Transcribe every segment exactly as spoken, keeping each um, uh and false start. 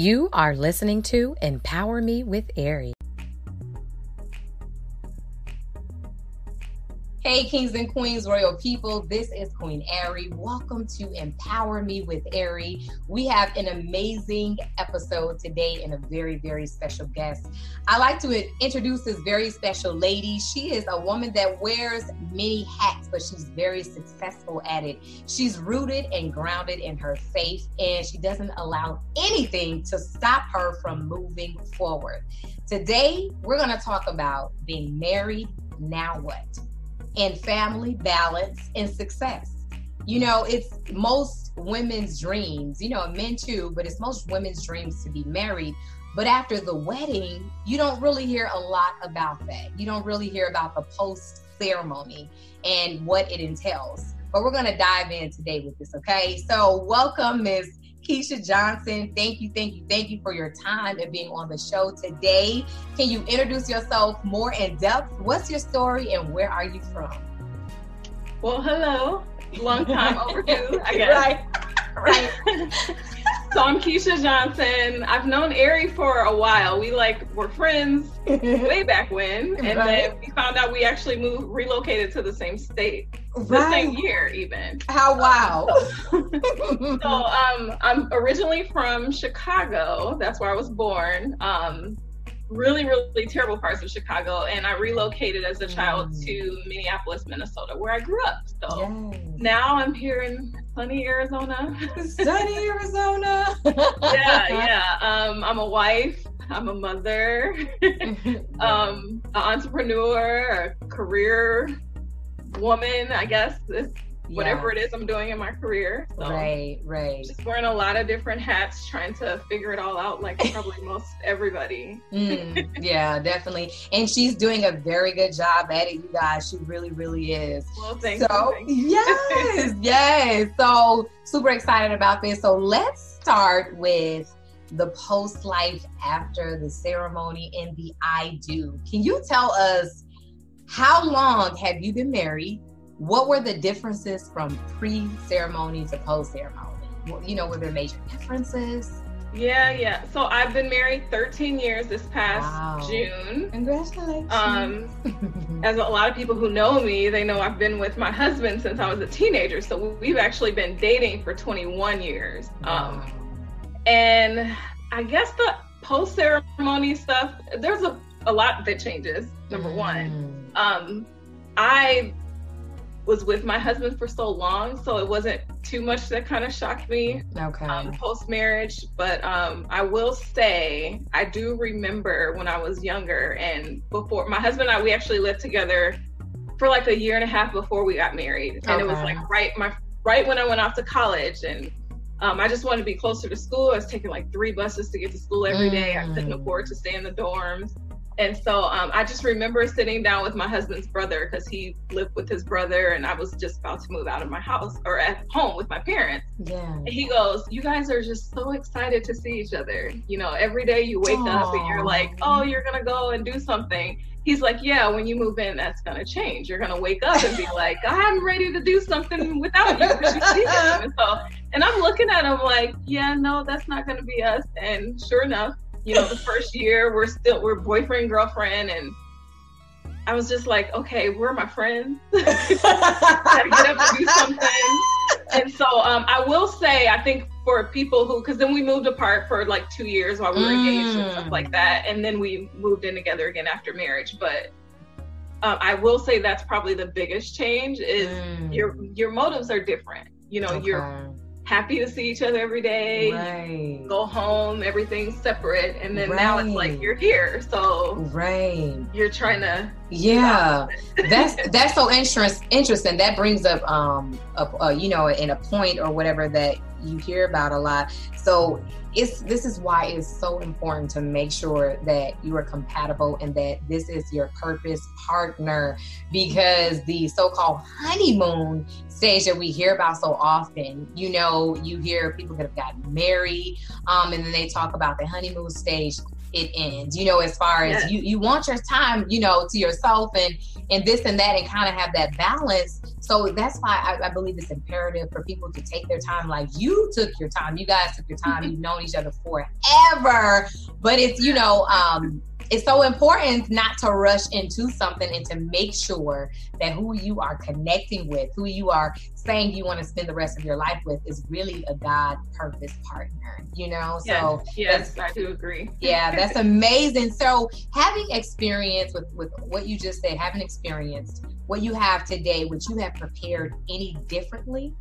You are listening to Empower Me with Ari. Hey, Kings and Queens, Royal People, this is Queen Ari. Welcome to Empower Me with Ari. We have an amazing episode today and a very, very special guest. I like to introduce this very special lady. She is a woman that wears many hats, but she's very successful at it. She's rooted and grounded in her faith, and she doesn't allow anything to stop her from moving forward. Today, we're going to talk about being married, now what? And family, balance, and success. You know, it's most women's dreams, you know, men too, but it's most women's dreams to be married. But after the wedding, you don't really hear a lot about that. You don't really hear about the post-ceremony and what it entails. But we're gonna dive in today with this, okay? So welcome, Miz Keisha Johnson. Thank you, thank you, thank you for your time and being on the show today. Can you introduce yourself more in depth? What's your story and where are you from? Well, hello. Long time overdue, I guess. Right, right. So I'm Keisha Johnson. I've known Ari for a while. We like were friends way back when, and right. Then we found out we actually moved, relocated to the same state, right. The same year even. How wow! So, so um, I'm originally from Chicago. That's where I was born. Um, really, really terrible parts of Chicago, and I relocated as a child mm. to Minneapolis, Minnesota, where I grew up. So yes. Now I'm here in sunny Arizona. Sunny Arizona. yeah, yeah. Um, I'm a wife. I'm a mother. um, an entrepreneur, a career woman. I guess it's whatever yeah. it is I'm doing in my career. So right, right. Just wearing a lot of different hats, trying to figure it all out, like probably most everybody. mm, yeah, definitely. And she's doing a very good job at it, you guys. She really, really is. Well, thank so, you. Yes, yes. So super excited about this. So let's start with the post-life after the ceremony and the I do. Can you tell us how long have you been married? What were the differences from pre-ceremony to post-ceremony? You know, were there major differences? Yeah, yeah. So I've been married thirteen years this past wow. June. Congratulations. Um, as a lot of people who know me, they know I've been with my husband since I was a teenager. So we've actually been dating for twenty-one years. Wow. Um, and I guess the post-ceremony stuff, there's a, a lot that changes, number one. Mm. Um, I... was with my husband for so long, so it wasn't too much that kind of shocked me okay. um, post-marriage. But um, I will say, I do remember when I was younger and before, my husband and I, we actually lived together for like a year and a half before we got married. And okay. it was like right my right when I went off to college. And um, I just wanted to be closer to school. I was taking like three buses to get to school every mm. day. I couldn't afford to stay in the dorms. And so um, I just remember sitting down with my husband's brother because he lived with his brother and I was just about to move out of my house or at home with my parents. Yeah. And he goes, you guys are just so excited to see each other. You know, every day you wake Aww. Up and you're like, oh, you're going to go and do something. He's like, yeah, when you move in, that's going to change. You're going to wake up and be like, I'm ready to do something without you because you see him. And, so, and I'm looking at him like, yeah, no, that's not going to be us. And sure enough, you know, the first year we're still, we're boyfriend, girlfriend. And I was just like, okay, where are my friends? I gotta get up and do something. And so um, I will say, I think for people who, cause then we moved apart for like two years while we were mm. engaged and stuff like that. And then we moved in together again after marriage. But um, I will say that's probably the biggest change is mm. your, your motives are different. You know, okay. you're happy to see each other every day, right. go home, everything's separate. And then right. now it's like, you're here. So right. you're trying to. Yeah, that's that's so interest, interesting. That brings up, um, a, uh, you know, in a point or whatever that you hear about a lot. So it's this is why it's so important to make sure that you are compatible and that this is your purpose partner, because the so-called honeymoon stage that we hear about so often, you know, you hear people that have gotten married um, and then they talk about the honeymoon stage it ends, you know, as far as yes. you, you want your time, you know, to yourself and, and this and that, and kind of have that balance. So that's why I, I believe it's imperative for people to take their time. Like you took your time, you guys took your time, you've known each other forever, but it's, you know, um, it's so important not to rush into something and to make sure that who you are connecting with, who you are saying you want to spend the rest of your life with, is really a God purpose partner, you know? Yes, so yes, I do agree. Yeah, that's amazing. So having experience with, with what you just said, having experienced what you have today, would you have prepared any differently?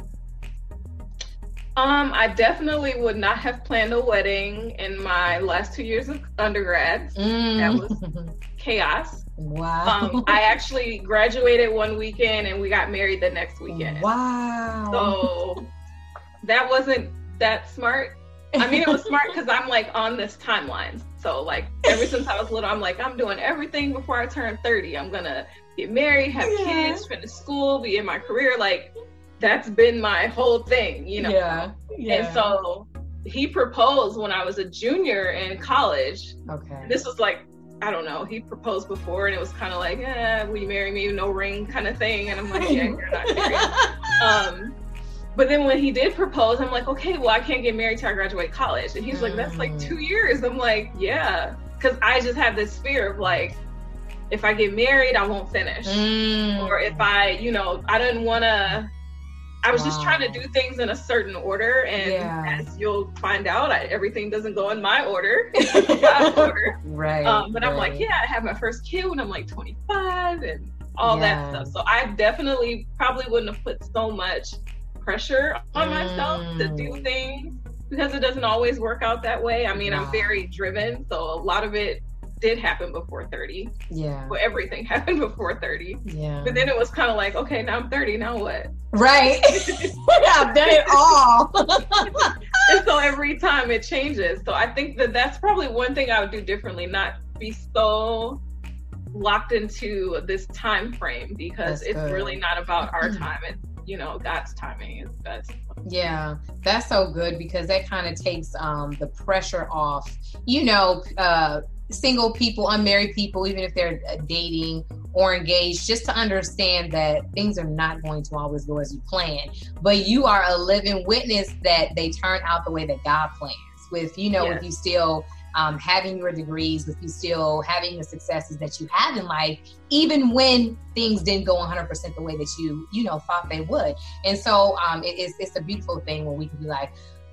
Um, I definitely would not have planned a wedding in my last two years of undergrad. Mm. That was chaos. Wow. Um, I actually graduated one weekend and we got married the next weekend. Wow. So that wasn't that smart. I mean, it was smart because I'm like on this timeline. So like ever since I was little, I'm like, I'm doing everything before I turn thirty. I'm going to get married, have yeah. kids, finish school, be in my career. Like, that's been my whole thing, you know? Yeah, yeah. And so he proposed when I was a junior in college. Okay. This was like, I don't know, he proposed before and it was kind of like, eh, will you marry me? No ring kind of thing. And I'm like, yeah, you're not married. um, but then when he did propose, I'm like, okay, well, I can't get married till I graduate college. And he's mm. like, that's like two years. I'm like, yeah. Cause I just have this fear of like, if I get married, I won't finish. Mm. Or if I, you know, I didn't want to, I was wow. just trying to do things in a certain order, and yeah. as you'll find out, I, everything doesn't go in my order. order. Right. Um, but right. I'm like, yeah, I had my first kid when I'm like twenty-five and all yeah. that stuff. So I definitely probably wouldn't have put so much pressure on mm. myself to do things, because it doesn't always work out that way. I mean, wow. I'm very driven, so a lot of it did happen before thirty. Yeah. Well, everything happened before thirty. Yeah. But then it was kind of like, okay, now I'm thirty, now what? Right. I've done it all. And so every time it changes. So I think that that's probably one thing I would do differently, not be so locked into this time frame, because that's it's good. Really not about our time. It's, you know, God's timing is best. Yeah, that's so good, because that kind of takes um, the pressure off, you know, uh, single people, unmarried people, even if they're dating or engaged, just to understand that things are not going to always go as you plan, but you are a living witness that they turn out the way that God plans, with, you know, yes. with you still um, having your degrees, with you still having the successes that you have in life, even when things didn't go one hundred percent the way that you, you know, thought they would. And so um, it, it's, it's a beautiful thing where we can be like,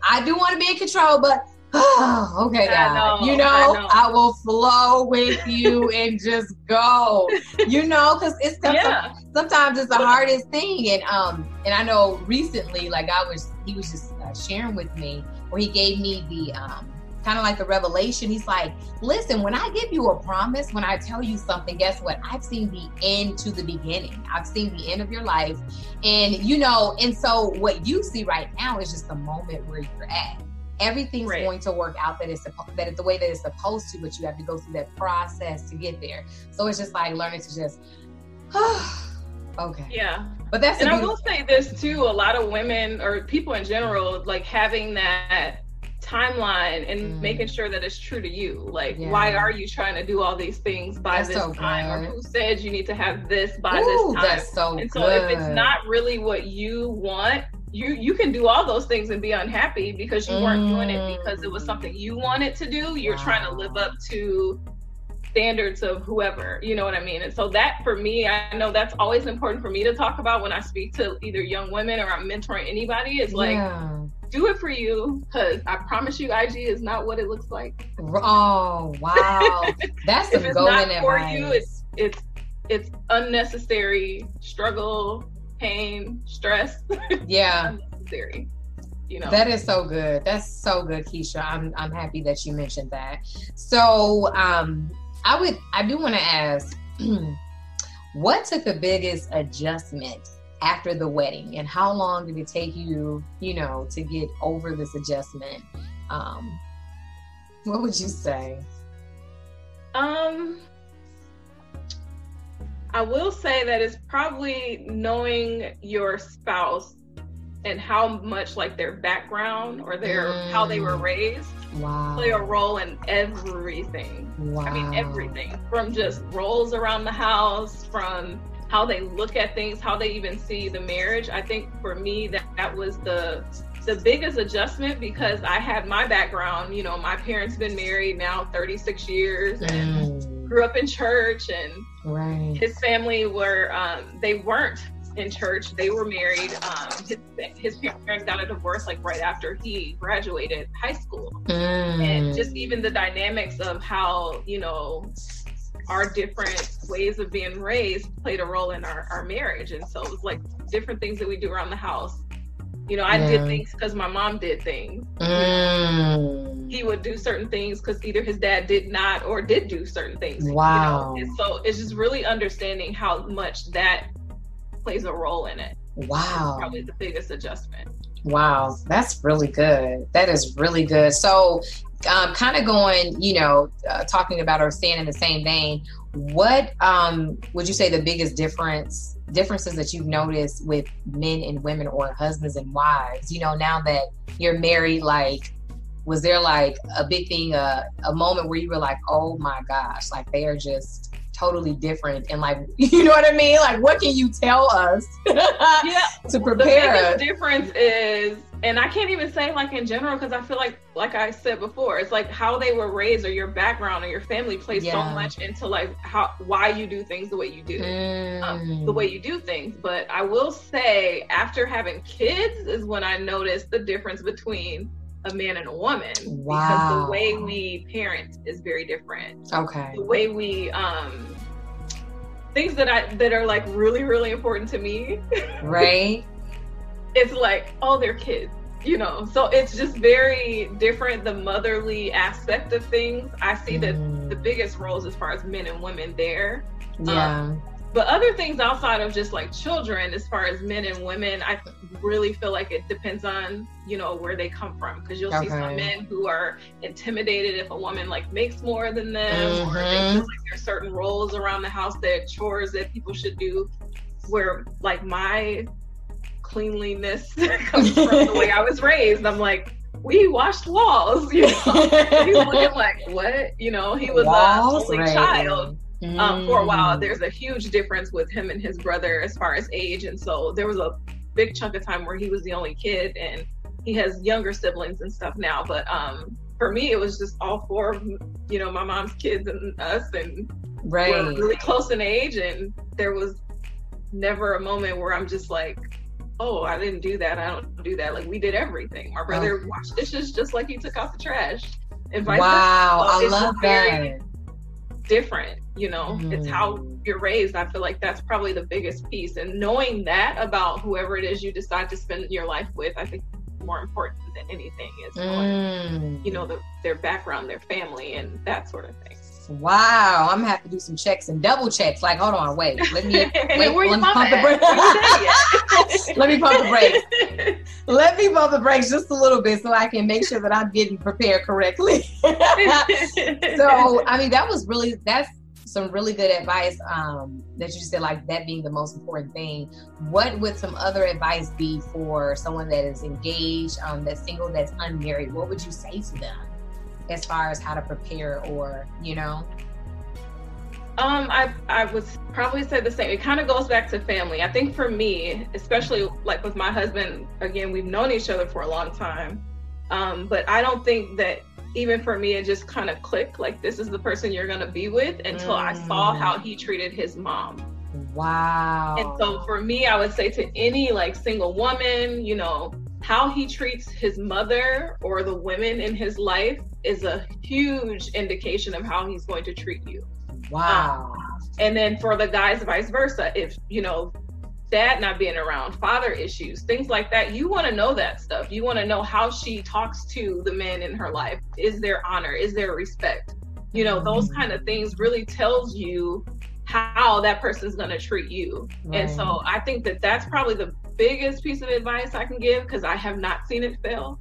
I do want to be in control, but oh, okay, God. Know, you know, I know, I will flow with you and just go, you know, because it's yeah. sometimes it's the hardest thing. And um, and I know recently, like I was, he was just uh, sharing with me, where he gave me the um, kind of like the revelation. He's like, listen, when I give you a promise, when I tell you something, guess what? I've seen the end to the beginning. I've seen the end of your life. And, you know, and so what you see right now is just the moment where you're at. Everything's right. going to work out that it's that it's the way that it's supposed to, but you have to go through that process to get there. So it's just like learning to just, oh, okay. Yeah. But that's and I will say this too, a lot of women or people in general, like having that timeline and mm. making sure that it's true to you. Like, yeah. why are you trying to do all these things by that's this so time? Good. Or who said you need to have this by Ooh, this time? That's so and so good. If it's not really what you want, You you can do all those things and be unhappy because you weren't mm. doing it because it was something you wanted to do. You're wow. trying to live up to standards of whoever, you know what I mean? And so that for me, I know that's always important for me to talk about when I speak to either young women or I'm mentoring anybody. It's like, yeah. do it for you, because I promise you I G is not what it looks like. Oh, wow. That's some golden advice. If it's not for you, it's, it's, it's unnecessary struggle, pain, stress. Yeah. Theory. You know. That is so good. That's so good, Keisha. I'm I'm happy that you mentioned that. So um I would I do want to ask, what took the biggest adjustment after the wedding, and how long did it take you, you know, to get over this adjustment? Um what would you say? Um I will say that it's probably knowing your spouse and how much like their background or their mm. how they were raised wow. play a role in everything. Wow. I mean, everything from just roles around the house, from how they look at things, how they even see the marriage. I think for me, that, that was the the biggest adjustment, because I had my background, you know, my parents been married now thirty-six years mm. and grew up in church, and right. his family were, um, they weren't in church, they were married. Um, his, his parents got a divorce like right after he graduated high school. Mm. And just even the dynamics of how, you know, our different ways of being raised played a role in our, our marriage. And so it was like different things that we do around the house. You know, I mm. did things because my mom did things. Mm. He would do certain things because either his dad did not or did do certain things. Wow. You know? And so it's just really understanding how much that plays a role in it. Wow. Probably the biggest adjustment. Wow. That's really good. That is really good. So um, kind of going, you know, uh, talking about or staying in the same vein, what um, would you say the biggest difference, differences that you've noticed with men and women or husbands and wives, you know, now that you're married? Like, was there like a big thing, uh, a moment where you were like, oh my gosh, like they are just totally different, and like, you know what I mean? Like, what can you tell us yeah. to prepare? The biggest difference is, and I can't even say like in general, because I feel like, like I said before, it's like how they were raised or your background or your family plays yeah. so much into like how, why you do things the way you do, mm. um, the way you do things. But I will say, after having kids is when I noticed the difference between a man and a woman, wow. because the way we parent is very different. Okay. The way we, um, things that I, that are like really, really important to me. Right. It's like, oh, they're kids, you know? So it's just very different. The motherly aspect of things. I see mm. that the biggest roles as far as men and women there. Yeah. Um, But other things outside of just like children, as far as men and women, I really feel like it depends on, you know, where they come from. Because you'll okay. see some men who are intimidated if a woman like makes more than them, mm-hmm. or they feel like there's certain roles around the house, that chores that people should do, where like my cleanliness comes from the way I was raised. I'm like, we washed walls, you know. He's looking like, what? You know, he was walls, a only right. child. Um, for a while, there's a huge difference with him and his brother as far as age. And so there was a big chunk of time where he was the only kid, and he has younger siblings and stuff now. But um, for me, it was just all four of, you know, my mom's kids and us, and right. we're really close in age. And there was never a moment where I'm just like, oh, I didn't do that. I don't do that. Like, we did everything. My brother okay. washed dishes just like he took out the trash. And vice wow, versa. I love that. Different, you know, mm. it's how you're raised. I feel like that's probably the biggest piece, and knowing that about whoever it is you decide to spend your life with, I think more important than anything is knowing, mm. you know, the, their background, their family, and that sort of thing. Wow, I'm gonna have to do some checks and double checks. Like, hold on, wait, let me wait, where let, me pump the brakes. let me pump the brakes. Let me pump the brakes just a little bit so I can make sure that I'm getting prepared correctly. So, I mean, that was really that's some really good advice um, that you said, like that being the most important thing. What would some other advice be for someone that is engaged, um, that's single, that's unmarried? What would you say to them as far as how to prepare, or, you know? Um, I I would probably say the same. It kind of goes back to family. I think for me, especially like with my husband, again, we've known each other for a long time. Um, but I don't think that, even for me, it just kind of clicked, like this is the person you're gonna be with, until mm. I saw how he treated his mom. Wow. And so for me, I would say to any like single woman, you know, how he treats his mother or the women in his life is a huge indication of how he's going to treat you. Wow. Um, and then for the guys, vice versa. If, you know, dad not being around, father issues, things like that, you want to know that stuff. You want to know how she talks to the men in her life. Is there honor? Is there respect? You know, those kind of things really tells you how that person's going to treat you. Right. And so I think that that's probably the biggest piece of advice I can give, because I have not seen it fail.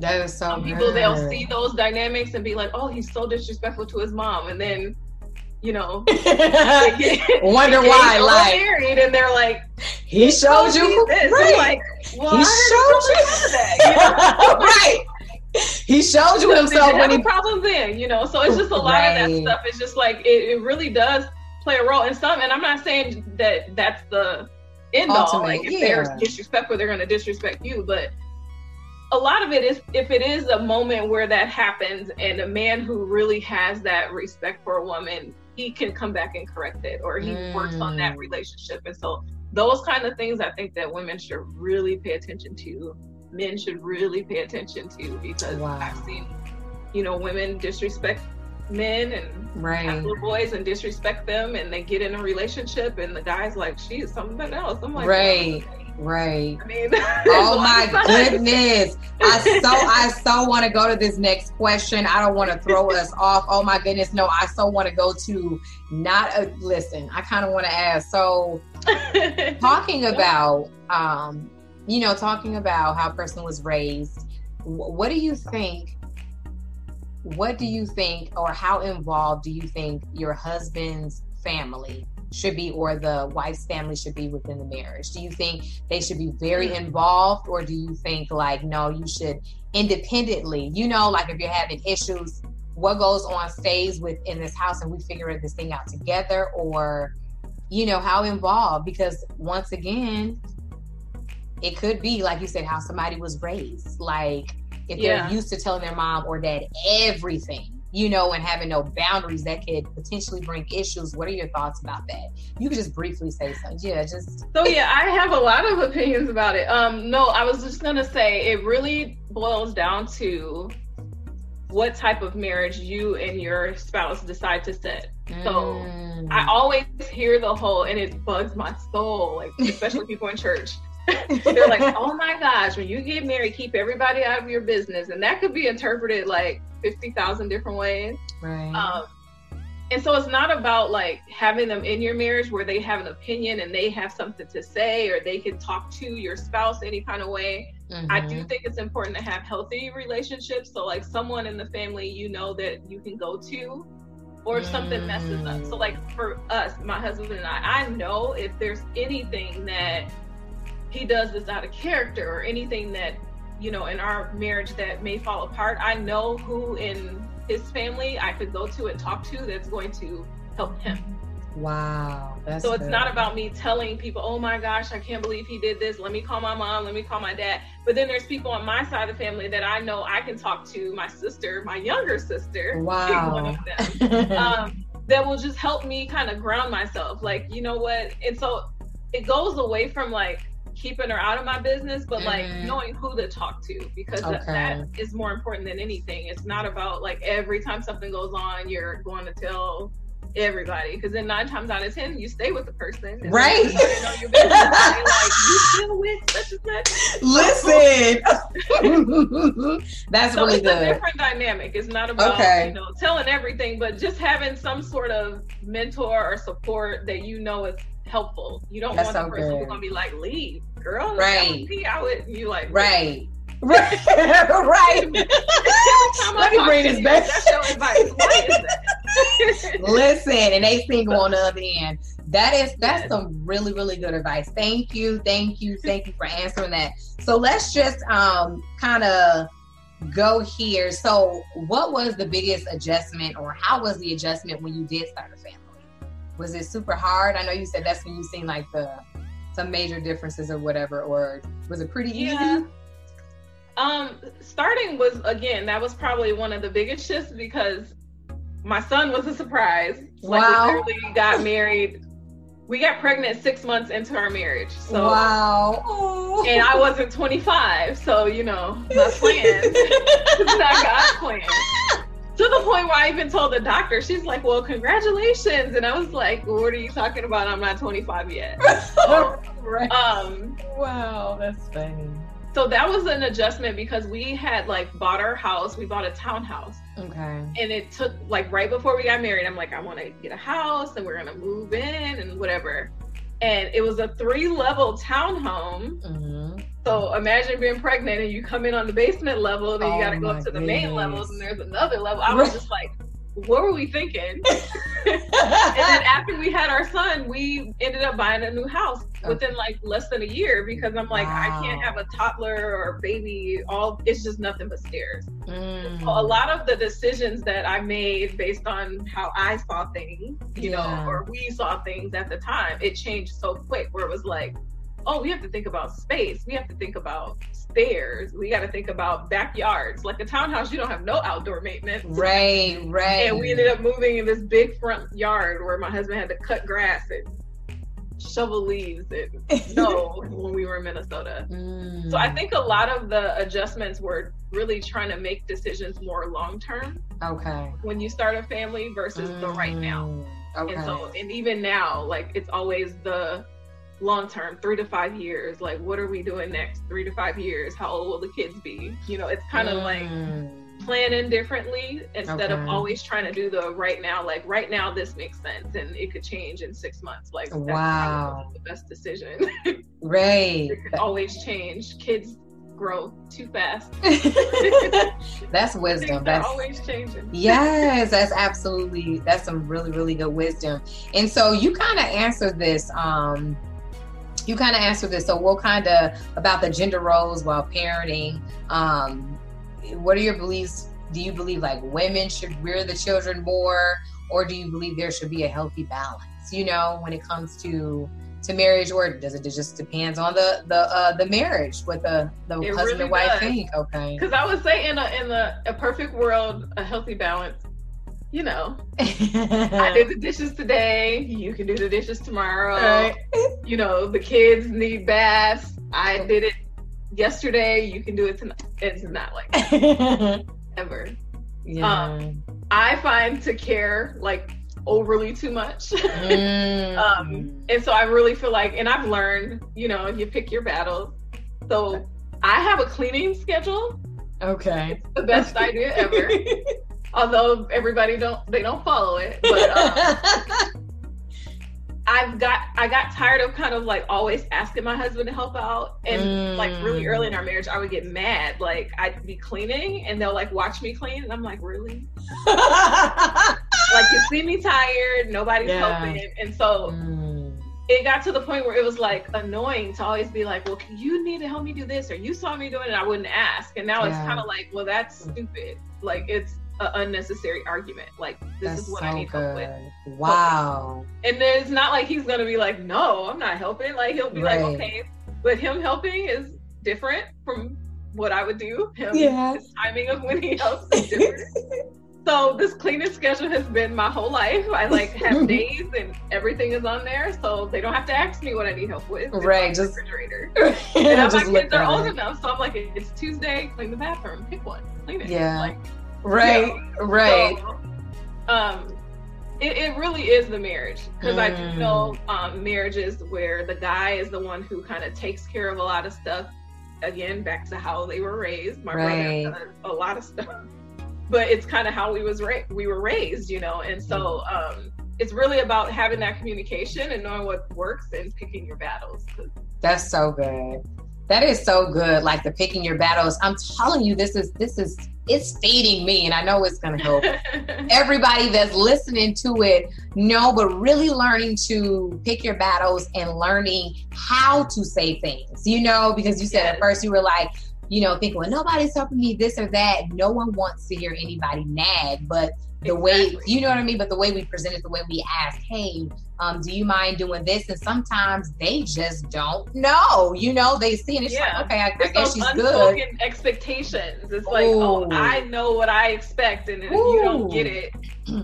That is so Some people, good. They'll see those dynamics and be like, oh, he's so disrespectful to his mom. And then, you know, they get, wonder they why, like, married, and they're like, He showed you this. Right. Like, well, he showed you. You know? Right. He showed you himself when he problem then, you know. So it's just a lot right. of that stuff. It's just like it, it really does play a role in some. And I'm not saying that that's the end all. Like if yeah. they're disrespectful, they're going to disrespect you. But a lot of it is, if it is a moment where that happens, and a man who really has that respect for a woman, he can come back and correct it, or he mm. works on that relationship. And so those kind of things, I think that women should really pay attention to. Men should really pay attention to, because wow. I've seen, you know, women disrespect men and right. have little boys and disrespect them, and they get in a relationship and the guy's like, she's something else. I'm like, right, oh, right. I mean, oh my goodness. I so, I so want to go to this next question. I don't want to throw us off. Oh my goodness. No, I so want to go to not a, listen, I kind of want to ask. So talking about, um, you know, talking about how a person was raised, what do you think, what do you think, or how involved do you think your husband's family should be, or the wife's family should be within the marriage? Do you think they should be very involved, or do you think like, no, you should independently, you know, like if you're having issues, what goes on stays within this house and we figure this thing out together? Or, you know, how involved? Because once again, it could be, like you said, how somebody was raised. Like, if yeah. they're used to telling their mom or dad everything, you know, and having no boundaries, that could potentially bring issues. What are your thoughts about that? You could just briefly say something. Yeah, just... So, yeah, I have a lot of opinions about it. Um, no, I was just going to say, it really boils down to what type of marriage you and your spouse decide to set. So mm. I always hear the whole, and it bugs my soul, like especially people in church. They're like, oh my gosh, when you get married, keep everybody out of your business. And that could be interpreted like fifty thousand different ways. Right. Um, and so it's not about like having them in your marriage where they have an opinion and they have something to say, or they can talk to your spouse any kind of way. Mm-hmm. I do think it's important to have healthy relationships. So like someone in the family, you know, that you can go to, or if something messes up. So like for us, my husband and I, I know if there's anything that he does this out of character, or anything that, you know, in our marriage that may fall apart, I know who in his family I could go to and talk to that's going to help him. Wow. That's so it's good. Not about me telling people, oh my gosh, I can't believe he did this. Let me call my mom. Let me call my dad. But then there's people on my side of the family that I know I can talk to, my sister, my younger sister. Wow. One of them, um, that will just help me kind of ground myself. Like, you know what? And so it goes away from like, keeping her out of my business, but like mm. knowing who to talk to, because okay. that, that is more important than anything. It's not about like every time something goes on, you're going to tell everybody, because then nine times out of ten, you stay with the person. And right. Like, you know your business, like, you still with such and such. Listen. That's so really it's good. It's a different dynamic. It's not about, okay. you know, telling everything, but just having some sort of mentor or support that you know is helpful. You don't That's want so the person good. Who's gonna be like, leave, girl. Right. That would I would. You like, right, right, right. Let me bring this back. That's your advice. What is that? Listen, and they single on the other end. That is that's yes. some really really good advice. Thank you, thank you, thank you for answering that. So let's just um kind of go here. So what was the biggest adjustment, or how was the adjustment when you did start a family? Was it super hard? I know you said that's when you seen like the some major differences or whatever, or was it pretty yeah. easy? Um, starting was, again, that was probably one of the biggest shifts, because my son was a surprise. Like wow. we literally got married. We got pregnant six months into our marriage. So wow. Ooh. And I wasn't twenty-five, so you know, my plan. It's not God's plan. To the point where I even told the doctor, she's like, well, congratulations. And I was like, what are you talking about? I'm not twenty-five yet. So, right. um, wow, that's funny. So that was an adjustment, because we had like bought our house. We bought a townhouse. Okay. And it took like right before we got married, I'm like, I want to get a house and we're going to move in and whatever. And it was a three level townhome. Mm-hmm. So imagine being pregnant and you come in on the basement level, then you oh gotta go up to the goodness. main levels, and there's another level. I was just like, what were we thinking? And then after we had our son, we ended up buying a new house within like less than a year, because I'm like, wow. I can't have a toddler or baby. All it's just nothing but stairs. Mm. So a lot of the decisions that I made based on how I saw things, you yeah. know, or we saw things at the time, it changed so quick where it was like, oh, we have to think about space. We have to think about stairs. We got to think about backyards. Like a townhouse, you don't have no outdoor maintenance. Right, right. And we ended up moving in this big front yard where my husband had to cut grass and shovel leaves and snow when we were in Minnesota. Mm. So I think a lot of the adjustments were really trying to make decisions more long-term. Okay. When you start a family versus mm. the right now. Okay. And so, and even now, like it's always the long term, three to five yeyears. Like, what are we doing next? Three to five years. How old will the kids be? You know, it's kind of mm. like planning differently instead okay. of always trying to do the right now. Like, right now, this makes sense, and it could change in six months. Like, that's wow, the best decision. Right. It could always change. Kids grow too fast. That's wisdom. That's always changing. Yes, that's absolutely. That's some really, really good wisdom. And so you kind of answered this. Um, You kind of answered this, so we'll kind of about the gender roles while parenting. Um, what are your beliefs? Do you believe like women should rear the children more, or do you believe there should be a healthy balance? You know, when it comes to to marriage, or does it, it just depends on the the uh, the marriage with the the it husband really and wife does. Thing? Okay, because I would say in a in the a perfect world, a healthy balance. You know, I did the dishes today. You can do the dishes tomorrow. Right. You know, the kids need baths. I did it yesterday. You can do it tonight. It's not like that. Ever. Yeah. Um, I find to care like overly too much. Mm. um, and so I really feel like, and I've learned, you know, you pick your battles. So I have a cleaning schedule. Okay. It's the best idea ever. Although everybody don't, they don't follow it. But um, I've got, I got tired of kind of like always asking my husband to help out, and mm. like really early in our marriage, I would get mad. Like I'd be cleaning, and they'll like watch me clean, and I'm like, really? Like you see me tired, nobody's yeah. helping, and so. Mm. It got to the point where it was like annoying to always be like, well, you need to help me do this, or you saw me doing it, I wouldn't ask. And now yeah. it's kind of like, well, that's stupid. Like it's an unnecessary argument. Like this that's is what so I need good. Help with. Wow. And then it's not like he's going to be like, no, I'm not helping. Like he'll be right. like, okay. But him helping is different from what I would do. Him, yeah. His timing of when he helps is different. So this cleaning schedule has been my whole life. I like have days and everything is on there, so they don't have to ask me what I need help with. It's right, just refrigerator. And I'm just like, kids are old enough, so I'm like, it's Tuesday, clean the bathroom, pick one, clean it. Yeah, like, right, you know? Right. So, um, it, it really is the marriage, because mm. I do know um, marriages where the guy is the one who kind of takes care of a lot of stuff. Again, back to how they were raised. My right. brother does a lot of stuff. But it's kind of how we was ra- we were raised, you know? And so um, it's really about having that communication and knowing what works and picking your battles. That's so good. That is so good. Like the picking your battles. I'm telling you, this is, this is, it's feeding me, and I know it's going to help everybody that's listening to it. No, but really learning to pick your battles and learning how to say things, you know, because you said yes. at first you were like, you know, think, well, nobody's helping me, this or that. No one wants to hear anybody nag, but the exactly. way, you know what I mean? But the way we present it, the way we ask, hey, um, do you mind doing this? And sometimes they just don't know, you know, they see it, it's yeah. like, okay, I, I guess she's good. There's those unspoken expectations. It's like, Ooh. oh, I know what I expect, and if Ooh. you don't get it,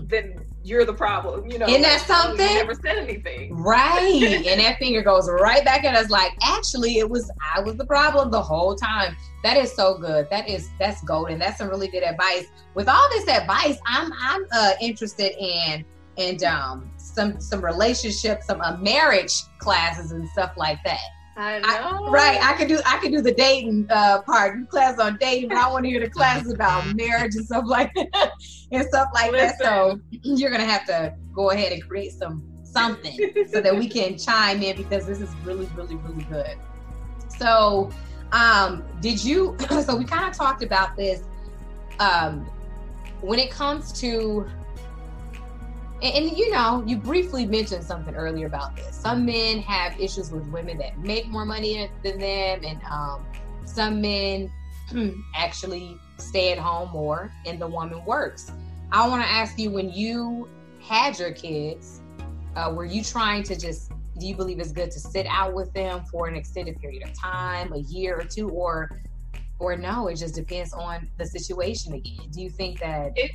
then you're the problem, you know. Isn't that something? You never said anything. Right. And that finger goes right back at us like, actually, it was, I was the problem the whole time. That is so good. That is, that's golden. That's some really good advice. With all this advice, I'm, I'm uh, interested in, and um, some, some relationships, some uh, marriage classes and stuff like that. I know. I, right. I could do, I could do the dating uh, part, class on dating, but I want to hear the classes about marriage and stuff like that. and stuff like Listen. that. So you're going to have to go ahead and create some, something so that we can chime in, because this is really, really, really good. So, um, did you, so we kind of talked about this, um, when it comes to And, and you know, you briefly mentioned something earlier about this. Some men have issues with women that make more money than them, and um, some men actually stay at home more, and the woman works. I want to ask you, when you had your kids, uh, were you trying to just, do you believe it's good to sit out with them for an extended period of time, a year or two, or or no, it just depends on the situation again? Do you think that... It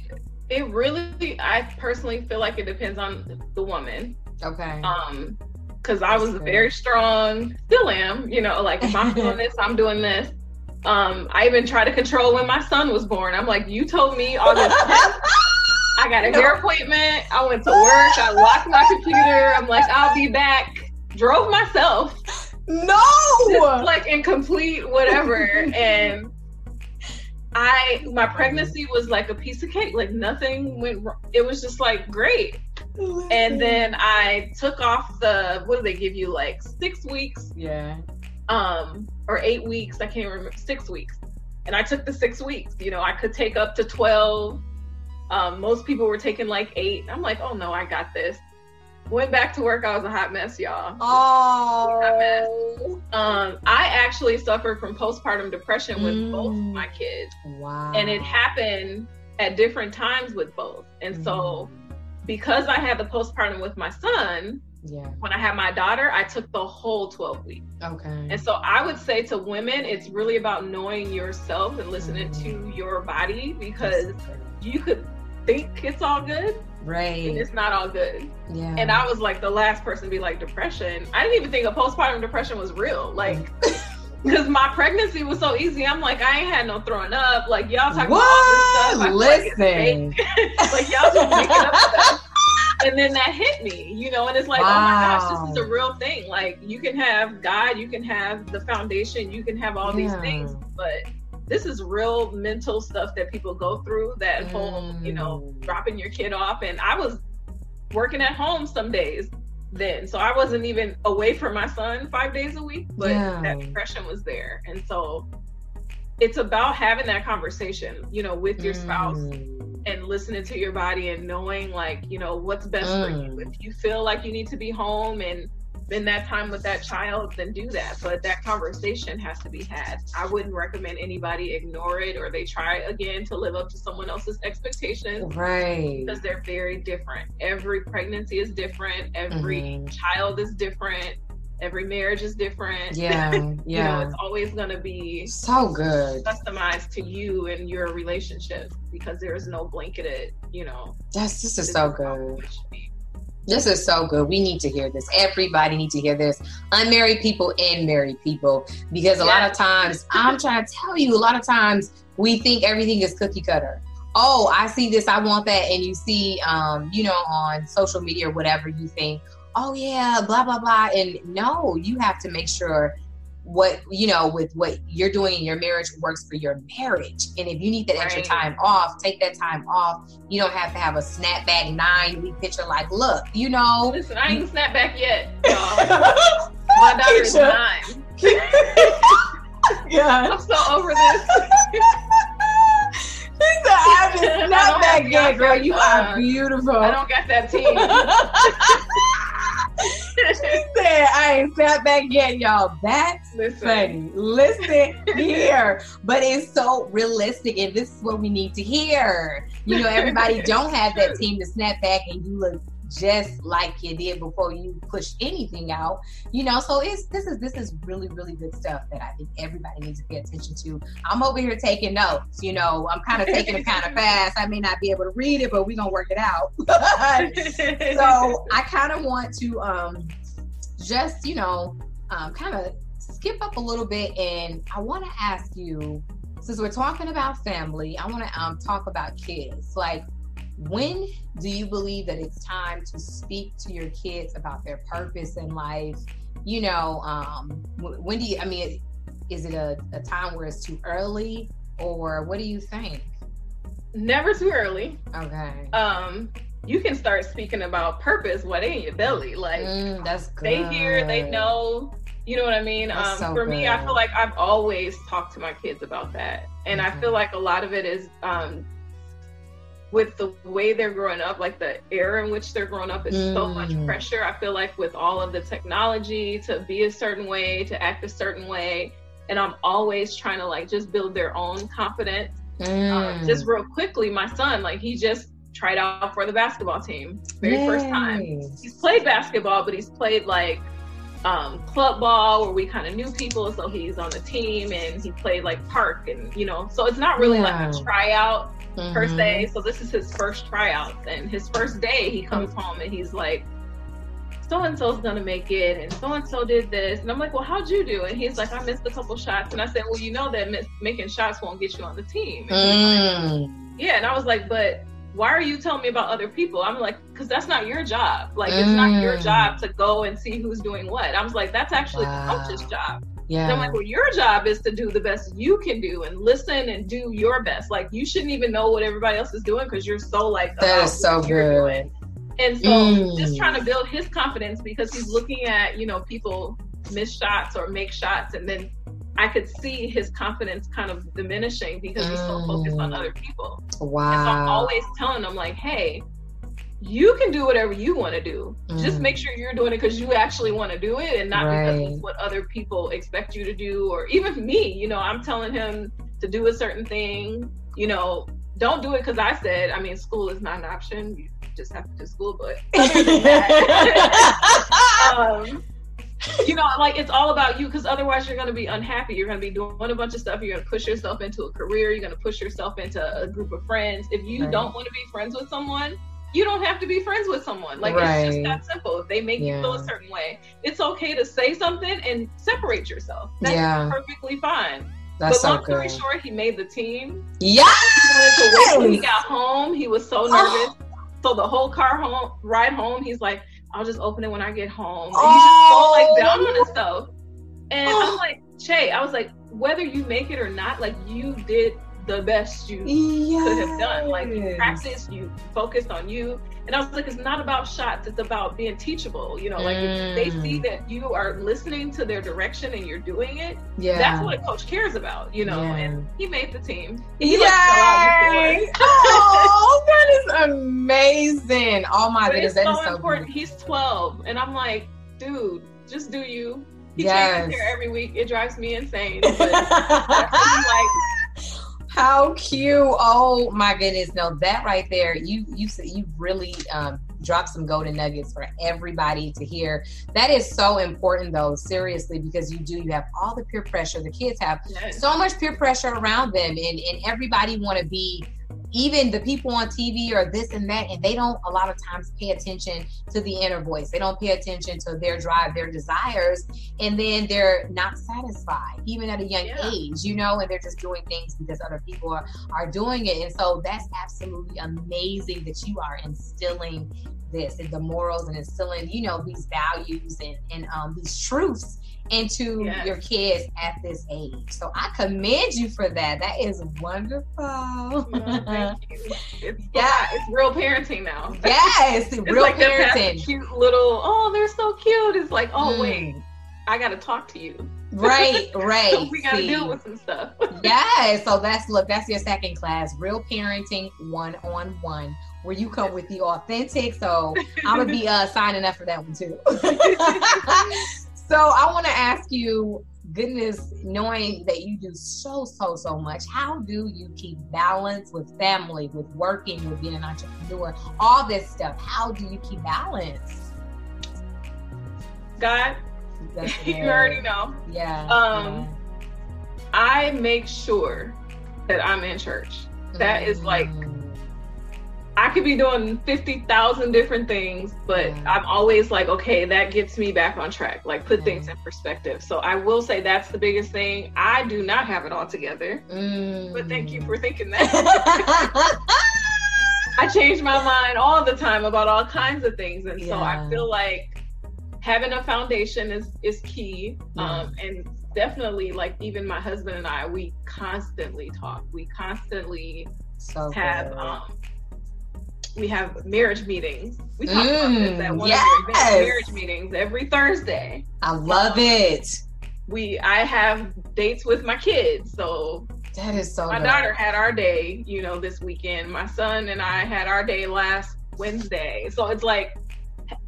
it really, I personally feel like it depends on the woman. Okay. Um, because I was very strong, still am, you know, like if I'm doing this, I'm doing this. Um, I even tried to control when my son was born. I'm like, you told me all this. I got a hair appointment. I went to work. I locked my computer. I'm like, I'll be back. Drove myself. No! Just like incomplete whatever. And I, my pregnancy was like a piece of cake. Like nothing went wrong. It was just like, great. And then I took off the, what do they give you? Like six weeks. Yeah. Um, or eight weeks. I can't remember. Six weeks. And I took the six weeks. You know, I could take up to twelve. Um, most people were taking like eight. I'm like, oh no, I got this. Went back to work. I was a hot mess, y'all. Oh. Hot mess. Um, I actually suffered from postpartum depression with mm. both my kids. Wow. And it happened at different times with both. And mm. so because I had the postpartum with my son, yeah. when I had my daughter, I took the whole twelve weeks. Okay. And so I would say to women, it's really about knowing yourself and listening mm. to your body, because you could think it's all good, right? And it's not all good. Yeah. And I was like the last person to be like, depression. I didn't even think a postpartum depression was real. Like, because my pregnancy was so easy. I'm like, I ain't had no throwing up. Like, y'all talking what? About all this stuff. Listen. Like, like y'all just making up stuff. And then that hit me, you know, and it's like, wow. Oh my gosh, this is a real thing. Like, you can have God, you can have the foundation, you can have all yeah. these things, but this is real mental stuff that people go through, that mm. whole, you know, dropping your kid off. And I was working at home some days then, so I wasn't even away from my son five days a week, but yeah. that depression was there. And so it's about having that conversation, you know, with your mm. spouse, and listening to your body and knowing, like, you know, what's best mm. for you. If you feel like you need to be home and spend that time with that child, then do that. But that conversation has to be had. I wouldn't recommend anybody ignore it or they try again to live up to someone else's expectations. Right. Because they're very different. Every pregnancy is different. Every mm-hmm. child is different. Every marriage is different. Yeah. Yeah. You know, it's always going to be so good, customized to you and your relationships, because there is no blanketed, you know. That's, this is so good. This is so good. We need to hear this. Everybody needs to hear this. Unmarried people and married people. Because a yeah. lot of times, I'm trying to tell you, a lot of times we think everything is cookie cutter. Oh, I see this, I want that. And you see, um, you know, on social media or whatever, you think, oh yeah, blah, blah, blah. And no, you have to make sure what, you know, with what you're doing in your marriage works for your marriage. And if you need that right. extra time off, take that time off. You don't have to have a snapback nine week picture. Like, look, you know. Listen, I ain't snapback yet. Y'all. My daughter's nine. Yeah. I'm so over this. She said, I just snapback yet, girl. You are beautiful. I don't got that team. She said, I ain't sat back yet, y'all. That's Listen. funny. Listen here. But it's so realistic, and this is what we need to hear. You know, everybody don't have that team to snap back and you look just like you did before you push anything out. You know, so it's this is this is really, really good stuff that I think everybody needs to pay attention to. I'm over here taking notes, you know. I'm kind of taking it kind of fast. I may not be able to read it, but we're gonna work it out. So I kind of want to um just, you know, um kind of skip up a little bit, and I want to ask you, since we're talking about family, I want to um talk about kids. Like, when do you believe that it's time to speak to your kids about their purpose in life? You know, um, when do you, I mean, is it a, a time where it's too early, or what do you think? Never too early. Okay. Um, you can start speaking about purpose while they in your belly. Like, mm, that's good. They hear, they know, you know what I mean? Um, so for good. me, I feel like I've always talked to my kids about that. And mm-hmm. I feel like a lot of it is, um, with the way they're growing up, like the era in which they're growing up is mm. so much pressure. I feel like with all of the technology to be a certain way, to act a certain way. And I'm always trying to like just build their own confidence. Mm. Um, just real quickly, my son, like he just tried out for the basketball team. Very Yay. First time. He's played basketball, but he's played like um, club ball where we kind of knew people. So he's on the team and he played like park and, you know, so it's not really yeah. like a tryout. Mm-hmm. per se. So this is his first tryout, and his first day he comes home and he's like, so-and-so's gonna make it and so-and-so did this, and I'm like, well, how'd you do? And he's like, I missed a couple shots. And I said, well, you know that miss- making shots won't get you on the team. And mm. like, yeah. And I was like, but why are you telling me about other people? I'm like, because that's not your job. Like mm. it's not your job to go and see who's doing what. I was like, that's actually wow. the coach's job. Yeah. So I'm like, well, your job is to do the best you can do and listen and do your best. Like, you shouldn't even know what everybody else is doing because you're so like, that is so good. And so mm. just trying to build his confidence because he's looking at, you know, people miss shots or make shots. And then I could see his confidence kind of diminishing because mm. he's so focused on other people. Wow. And so I'm always telling him like, hey, you can do whatever you want to do. Mm. Just make sure you're doing it because you actually want to do it and not right. because it's what other people expect you to do. Or even me, you know, I'm telling him to do a certain thing, you know, don't do it because I said, I mean, school is not an option. You just have to do school, but other than that, um, you know, like it's all about you because otherwise you're going to be unhappy. You're going to be doing a bunch of stuff. You're going to push yourself into a career. You're going to push yourself into a group of friends. If you right. don't want to be friends with someone, you don't have to be friends with someone. Like, right. it's just that simple. If they make yeah. you feel a certain way, it's okay to say something and separate yourself. That's yeah. perfectly fine. That's but long so story short, he made the team. Yeah. When he got home, he was so nervous. Oh. So the whole car home ride home, he's like, I'll just open it when I get home. And oh. he just so like down on himself. And oh. I'm like, Che, I was like, whether you make it or not, like you did the best you yes. could have done. Like you practiced, you focused on you. And I was like, it's not about shots, it's about being teachable. You know, like mm. if they see that you are listening to their direction and you're doing it, yeah. that's what a coach cares about, you know. Yeah. And he made the team. He Yay! Like, oh, that is amazing. Oh my but goodness, that so is so important. Good. He's twelve and I'm like, dude, just do you. He yes. changes hair every week. It drives me insane. But that's like how cute. Oh my goodness. No, that right there, you you you really um, dropped some golden nuggets for everybody to hear. That is so important though, seriously, because you do, you have all the peer pressure. The kids have yes. so much peer pressure around them, and, and everybody want to be, even the people on T V or this and that, and they don't a lot of times pay attention to the inner voice. They don't pay attention to their drive, their desires, and then they're not satisfied, even at a young yeah. age, you know, and they're just doing things because other people are, are doing it. And so that's absolutely amazing that you are instilling this and the morals and instilling, you know, these values and, and um, these truths into yes. your kids at this age. So I commend you for that. That is wonderful. No, thank you. It's, yeah. it's real parenting now. Yes, it's real like parenting. Cute little, oh, they're so cute. It's like, oh, mm. wait, I got to talk to you. Right, right. We got to deal with some stuff. Yeah, so that's, look, that's your second class, real parenting one-on-one, where you come with the authentic. So I'm going to be uh, signing up for that one too. So I want to ask you, goodness, knowing that you do so, so, so much, how do you keep balance with family, with working, with being an entrepreneur, all this stuff? How do you keep balance? God, you already know. Yeah. Um, yeah. I make sure that I'm in church. That mm-hmm. is like, I could be doing fifty thousand different things, but yeah. I'm always like, okay, that gets me back on track. Like put yeah. things in perspective. So I will say that's the biggest thing. I do not have it all together, mm. but thank you for thinking that. I change my mind all the time about all kinds of things. And yeah. so I feel like having a foundation is, is key. Yeah. Um, and definitely like even my husband and I, we constantly talk. We constantly so have, good. um, we have marriage meetings. We talk mm, about this at one yes. of the events, marriage meetings every Thursday. I love um, it. We, I have dates with my kids. So That is so. My nice. daughter had our day, you know, this weekend. My son and I had our day last Wednesday. So it's like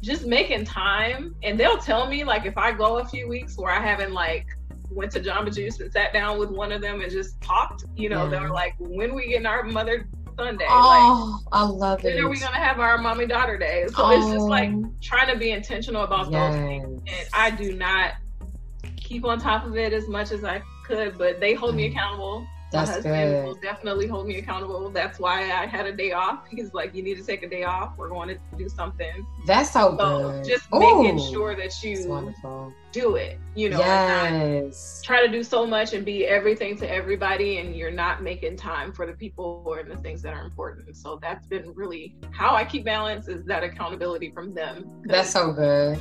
just making time. And they'll tell me, like, if I go a few weeks where I haven't, like, went to Jamba Juice and sat down with one of them and just talked, you know, mm. they're like, when we getting our mother Sunday? Oh, like, I love when it. When are we going to have our mommy daughter day? So oh. it's just like trying to be intentional about yes. those things. And I do not keep on top of it as much as I could, but they hold me accountable. That's My husband good. will definitely hold me accountable. That's why I had a day off. He's like, you need to take a day off. We're going to do something. That's so, so good. Just Ooh, making sure that you do it. You know, yes. and try to do so much and be everything to everybody, and you're not making time for the people or the things that are important. So that's been really how I keep balance, is that accountability from them. That's so good.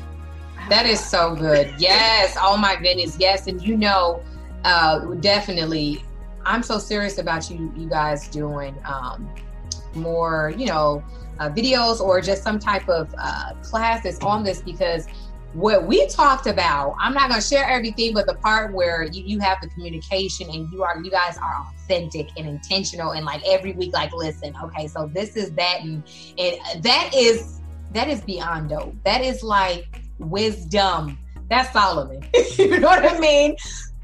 That is so good. Yes. Oh my goodness. Yes. And you know, uh, definitely. I'm so serious about you you guys doing um, more, you know, uh, videos or just some type of uh, classes on this, because what we talked about, I'm not going to share everything, but the part where you, you have the communication and you are, you guys are authentic and intentional and like every week, like, listen, okay, so this is that. And, and that is, that is beyond dope. That is like wisdom. That's Solomon. You know what I mean?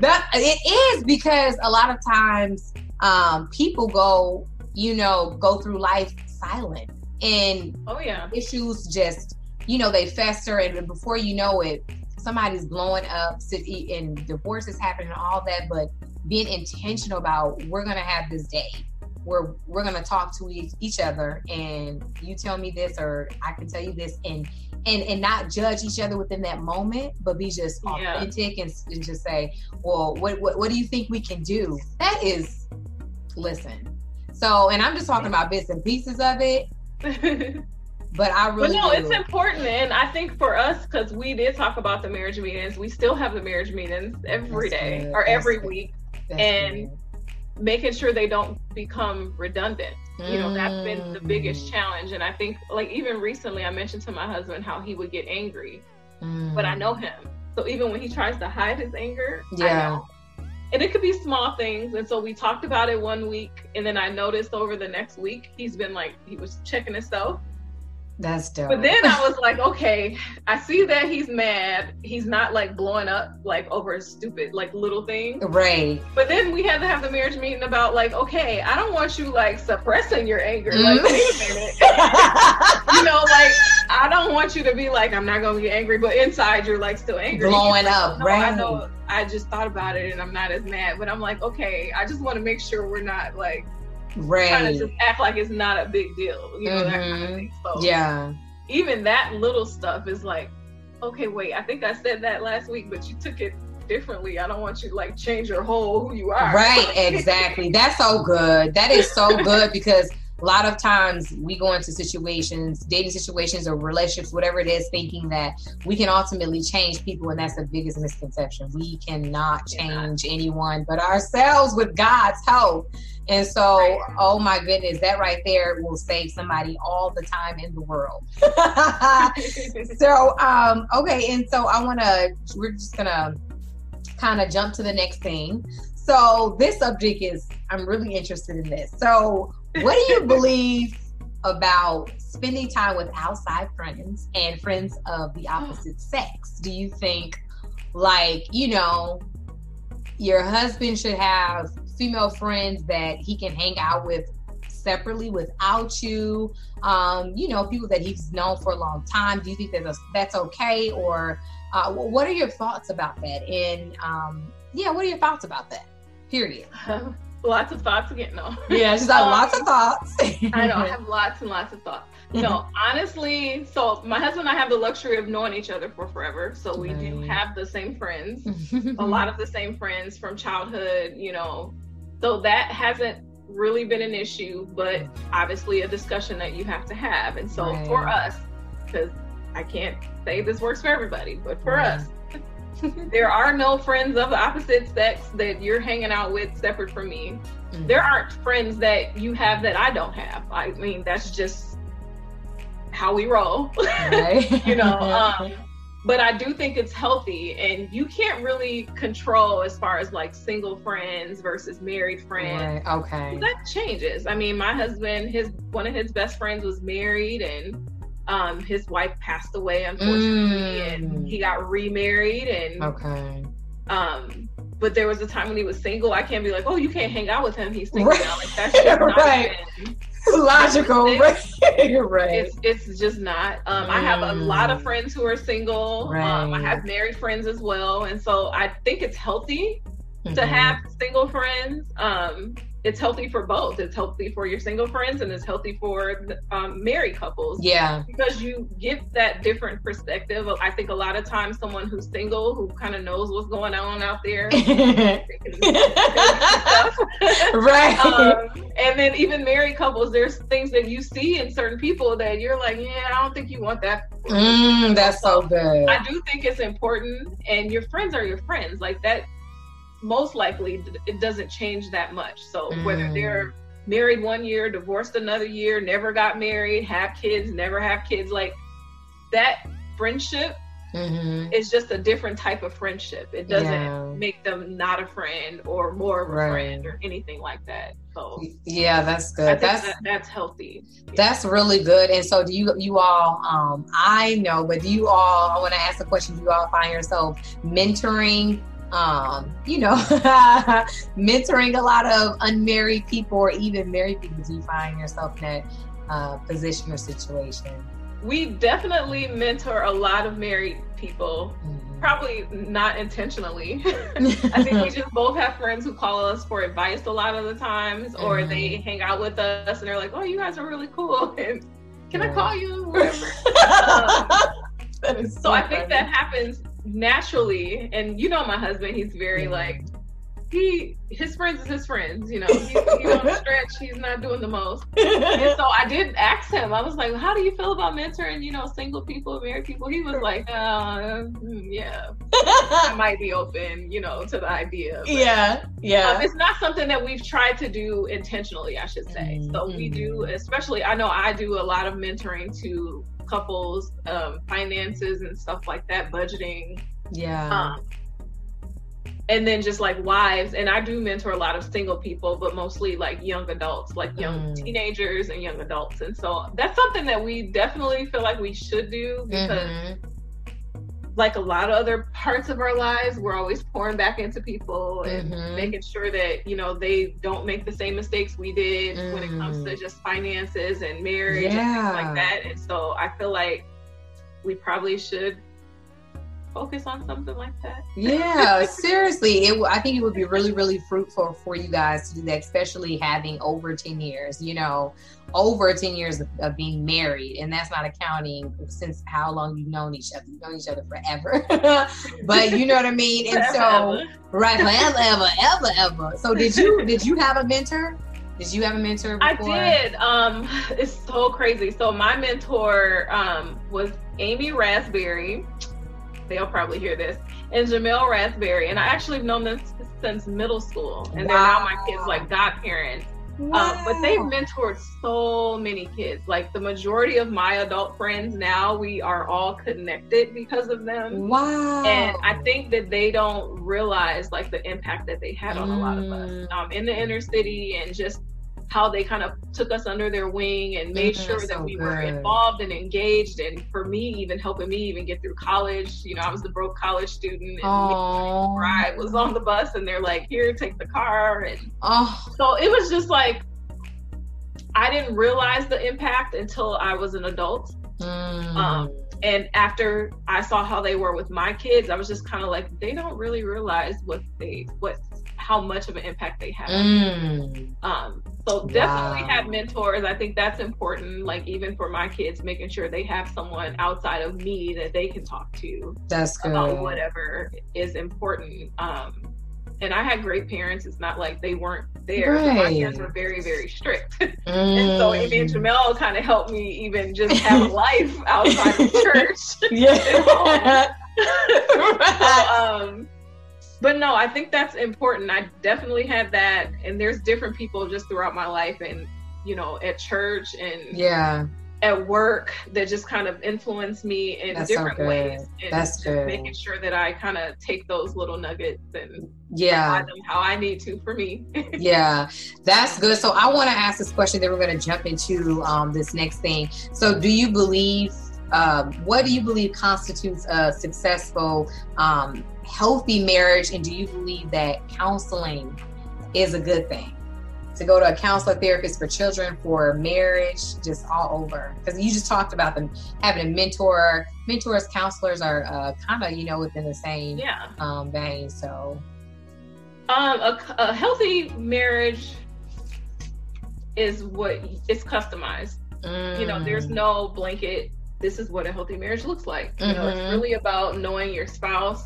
That it is, because a lot of times um, people go, you know, go through life silent, and oh yeah, issues just, you know, they fester, and before you know it, somebody's blowing up, and divorces happen and all that. But being intentional about, we're gonna have this day where we're gonna talk to each, each other, and you tell me this, or I can tell you this, and. And and not judge each other within that moment, but be just authentic yeah. and, and just say, well, what, what what do you think we can do? That is, listen. So, and I'm just talking about bits and pieces of it, but I really But no, do. It's important. And I think for us, because we did talk about the marriage meetings, we still have the marriage meetings every That's day good. or That's every good. week. That's and good. making sure they don't become redundant. You know, that's been the biggest challenge. And I think, like, even recently I mentioned to my husband how he would get angry, mm. but I know him. So even when he tries to hide his anger, yeah. I know. And it could be small things. And so we talked about it one week, and then I noticed over the next week, he's been like, he was checking himself. That's dope. But then I was like, okay, I see that he's mad. He's not like blowing up like over a stupid like little thing. Right. But then we had to have the marriage meeting about like, okay, I don't want you like suppressing your anger. Mm. Like, wait a minute. You know, like, I don't want you to be like, I'm not gonna be angry, but inside you're like still angry. Blowing like, up, no, right? I know. I just thought about it and I'm not as mad, but I'm like, okay, I just want to make sure we're not like. Right. Kind of just act like it's not a big deal, you know, mm-hmm. that kind of thing. So yeah, even that little stuff is like, okay, wait, I think I said that last week, but you took it differently. I don't want you to like change your whole who you are. Right, exactly. That's so good. That is so good, because a lot of times we go into situations, dating situations or relationships, whatever it is, thinking that we can ultimately change people, and that's the biggest misconception. We cannot change yeah. anyone but ourselves with God's help. And so, right. oh my goodness, that right there will save somebody all the time in the world. So, um, okay, and so I want to, we're just going to kind of jump to the next thing. So this subject is, I'm really interested in this. So what do you believe about spending time with outside friends and friends of the opposite sex? Do you think, like, you know, your husband should have female friends that he can hang out with separately without you? Um, you know, people that he's known for a long time. Do you think that's, that's okay? Or uh, what are your thoughts about that? And um, yeah, what are your thoughts about that? Period. Um, lots of thoughts again. No. Yeah, she's like, um, lots of thoughts. I know. I have lots and lots of thoughts. No, honestly, so my husband and I have the luxury of knowing each other for forever. So we right. do have the same friends, a lot of the same friends from childhood, you know. So that hasn't really been an issue, but obviously a discussion that you have to have. And so right. for us, because I can't say this works for everybody, but for right. us, there are no friends of the opposite sex that you're hanging out with separate from me. Mm-hmm. There aren't friends that you have that I don't have. I mean, that's just how we roll, right. you know. Um, But I do think it's healthy, and you can't really control as far as like single friends versus married friends. Right, okay. That changes. I mean, my husband, his one of his best friends was married, and um, his wife passed away, unfortunately, mm. and he got remarried. And okay. Um, but there was a time when he was single. I can't be like, oh, you can't hang out with him. He's single right. now. Like, that's just not right. Him. Logical, right? right. It's, it's just not. Um, mm. I have a lot of friends who are single. Right. Um, I have married friends as well. And so I think it's healthy mm-hmm. to have single friends. Um, it's healthy for both. It's healthy for your single friends, and it's healthy for um, married couples. Yeah. Because you get that different perspective. I think a lot of times someone who's single, who kind of knows what's going on out there. right. Um, and then even married couples, there's things that you see in certain people that you're like, yeah, I don't think you want that. Mm, that's so good. I do think it's important, and your friends are your friends. Like that. Most likely it doesn't change that much. So whether mm. they're married one year, divorced another year, never got married, have kids, never have kids, like that friendship mm-hmm. is just a different type of friendship. It doesn't yeah. make them not a friend or more of a right. friend or anything like that. So yeah, that's good. That's that, that's healthy. Yeah. That's really good. And so do you you all um I know, but do you all I want to ask the question, do you all find yourself mentoring um you know mentoring a lot of unmarried people or even married people? Do you find yourself in that uh position or situation? We definitely mentor a lot of married people, mm-hmm. probably not intentionally. I think we just both have friends who call us for advice a lot of the times, mm-hmm. or they hang out with us and they're like, oh, you guys are really cool, and can yeah. I call you whatever. um, so, so I funny. think that happens naturally. And you know, my husband, he's very yeah. like he his friends is his friends, you know. He's, he don't stretch, he's not doing the most. And so I did ask him, I was like, how do you feel about mentoring, you know, single people, married people? He was like, uh, yeah, I might be open, you know, to the idea. But, yeah, yeah. Um, it's not something that we've tried to do intentionally, I should say. Mm-hmm. So we do, especially, I know I do a lot of mentoring to couples, um, finances and stuff like that, budgeting. Yeah. Um, and then just like wives, and I do mentor a lot of single people, but mostly like young adults, like young mm. teenagers and young adults. And so that's something that we definitely feel like we should do, because mm-hmm. like a lot of other parts of our lives, we're always pouring back into people and mm-hmm. making sure that, you know, they don't make the same mistakes we did mm. when it comes to just finances and marriage yeah. and things like that. And so I feel like we probably should focus on something like that. Yeah, seriously. It, I think it would be really, really fruitful for you guys to do that, especially having over ten years, you know, over ten years of, of being married. And that's not accounting since how long you've known each other. You've known each other forever. But you know what I mean? And so, right, forever, ever, ever, ever. So did you, did you have a mentor? Did you have a mentor before? I did. Um, it's so crazy. So my mentor um, was Amy Raspberry. They'll probably hear this. And Jamel Rathbury. And I actually have known them since middle school. And wow. they're now my kids' like godparents. Wow. Um, but they've mentored so many kids. Like the majority of my adult friends now, we are all connected because of them. Wow. And I think that they don't realize like the impact that they had on mm. a lot of us um, in the inner city, and just how they kind of took us under their wing and made mm-hmm, sure so that we good. were involved and engaged. And for me, even helping me even get through college, you know, I was the broke college student, and I was on the bus and they're like, here, take the car. And oh. so it was just like, I didn't realize the impact until I was an adult. Mm. Um, and after I saw how they were with my kids, I was just kind of like, they don't really realize what they, what, how much of an impact they have. Mm. Um, so definitely wow. have mentors. I think that's important. Like even for my kids, making sure they have someone outside of me that they can talk to that's good. about whatever is important. Um, and I had great parents. It's not like they weren't there. Right. My parents were very, very strict. Mm. And so Amy and Jamel kind of helped me even just have a life outside of church. Yeah. so, um, But no, I think that's important. I definitely had that. And there's different people just throughout my life, and, you know, at church and yeah, at work that just kind of influenced me in That's different so ways. And That's good. Making sure that I kind of take those little nuggets and yeah. apply them how I need to for me. Yeah, that's good. So I want to ask this question, then we're going to jump into um, this next thing. So do you believe, um, what do you believe constitutes a successful, um, healthy marriage? And do you believe that counseling is a good thing? To go to a counselor, therapist for children, for marriage, just all over. Because you just talked about them having a mentor. Mentors, counselors are uh, kind of, you know, within the same yeah. um, vein. So, um, a, a healthy marriage is what it's customized. Mm. You know, there's no blanket. This is what a healthy marriage looks like. Mm-hmm. You know, it's really about knowing your spouse.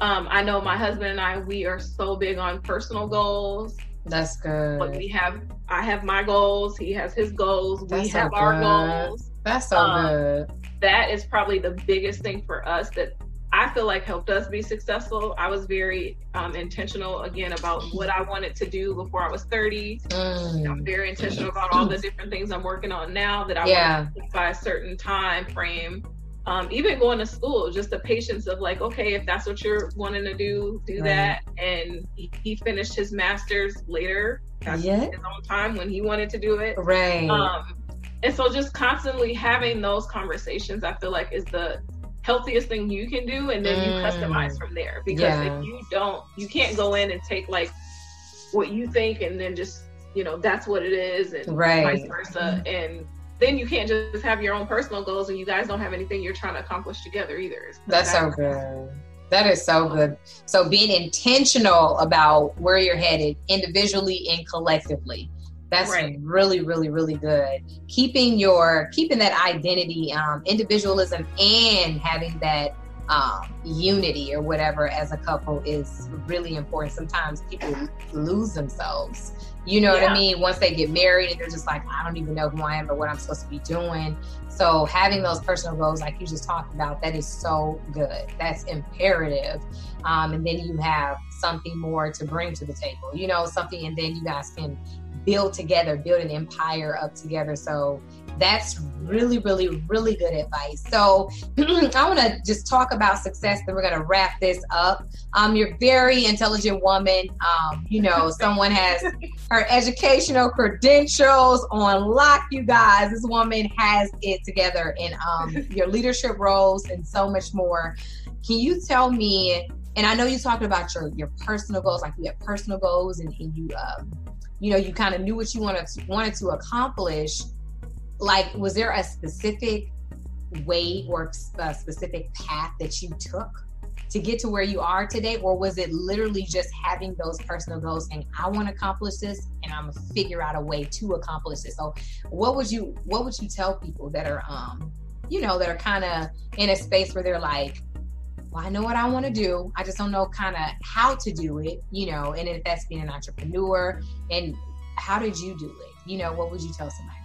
Um, I know my husband and I, we are so big on personal goals. That's good. But we have, I have my goals. He has his goals. That's we have so our goals. That's so um, good. That is probably the biggest thing for us that I feel like helped us be successful. I was very um, intentional, again, about what I wanted to do before I was thirty. Mm. You know, I'm very intentional about all the different things I'm working on now that I yeah. want to do by a certain time frame. Um, even going to school, just the patience of like, okay, if that's what you're wanting to do, do right. that. And he, he finished his master's later. That's yeah. his own time when he wanted to do it. Right. Um, and so just constantly having those conversations, I feel like is the healthiest thing you can do. And then mm. you customize from there. Because yeah. if you don't, you can't go in and take like what you think and then just, you know, that's what it is and right. vice versa. And then you can't just have your own personal goals and you guys don't have anything you're trying to accomplish together either. So that's, that's so good. That is so good. So being intentional about where you're headed individually and collectively. That's right. really, really, really good. Keeping your, keeping that identity, um, individualism and having that um, unity or whatever as a couple is really important. Sometimes people lose themselves. You know yeah. what I mean? Once they get married and they're just like, I don't even know who I am or what I'm supposed to be doing. So having those personal goals, like you just talked about, that is so good. That's imperative. Um, and then you have something more to bring to the table, you know, something, and then you guys can build together, build an empire up together. So that's really, really, really good advice. So I want to just talk about success, then we're going to wrap this up. Um, you're a very intelligent woman. Um, you know, someone has her educational credentials on lock, you guys. This woman has it together in um, your leadership roles and so much more. Can you tell me, and I know you talked about your, your personal goals, like you have personal goals and, and you, um, you know, you kind of knew what you wanted to, wanted to accomplish. Like, was there a specific way or a specific path that you took to get to where you are today? Or was it literally just having those personal goals and I want to accomplish this and I'm going to figure out a way to accomplish this? So what would you, what would you tell people that are, um, you know, that are kind of in a space where they're like, well, I know what I want to do. I just don't know kind of how to do it, you know, and if that's being an entrepreneur and how did you do it? You know, what would you tell somebody?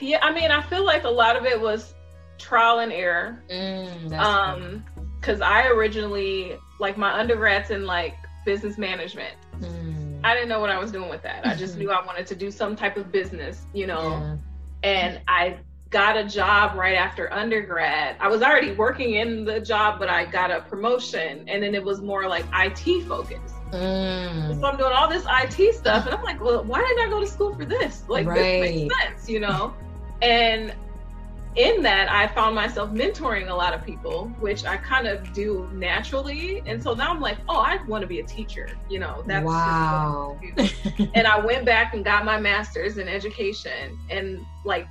Yeah, I mean, I feel like a lot of it was trial and error. Mm, um, because I originally, like my undergrad's in like business management. Mm. I didn't know what I was doing with that. I just knew I wanted to do some type of business, you know, yeah. and I got a job right after undergrad. I was already working in the job, but I got a promotion and then it was more like I T focused. Mm. So I'm doing all this I T stuff and I'm like, well, why didn't I go to school for this? Like right. this makes sense, you know? And in that I found myself mentoring a lot of people, which I kind of do naturally. And so now I'm like, oh, I want to be a teacher, you know, that's wow. just what I want to do. And I went back and got my master's in education and like,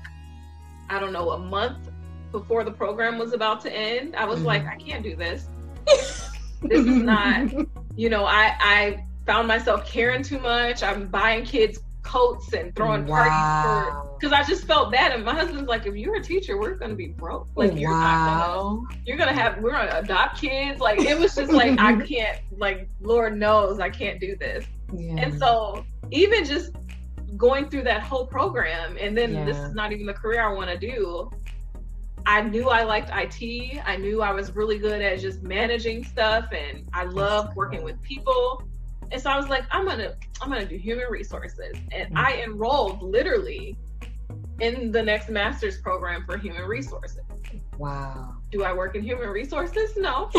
I don't know, a month before the program was about to end, I was mm-hmm. like, I can't do this. This is not, you know, I, I found myself caring too much. I'm buying kids coats and throwing wow. parties for, because I just felt bad. And my husband's like, if you're a teacher, we're going to be broke. Like, you're wow. not going to, you're going to have, we're going to adopt kids. Like, it was just like, I can't, like, Lord knows I can't do this. Yeah. And so even just going through that whole program, and then yeah. this is not even the career I want to do. I knew I liked I T. I knew I was really good at just managing stuff and I love working with people. And so I was like, I'm going to, I'm going to do human resources. And mm-hmm. I enrolled literally in the next master's program for human resources. Wow. Do I work in human resources? No.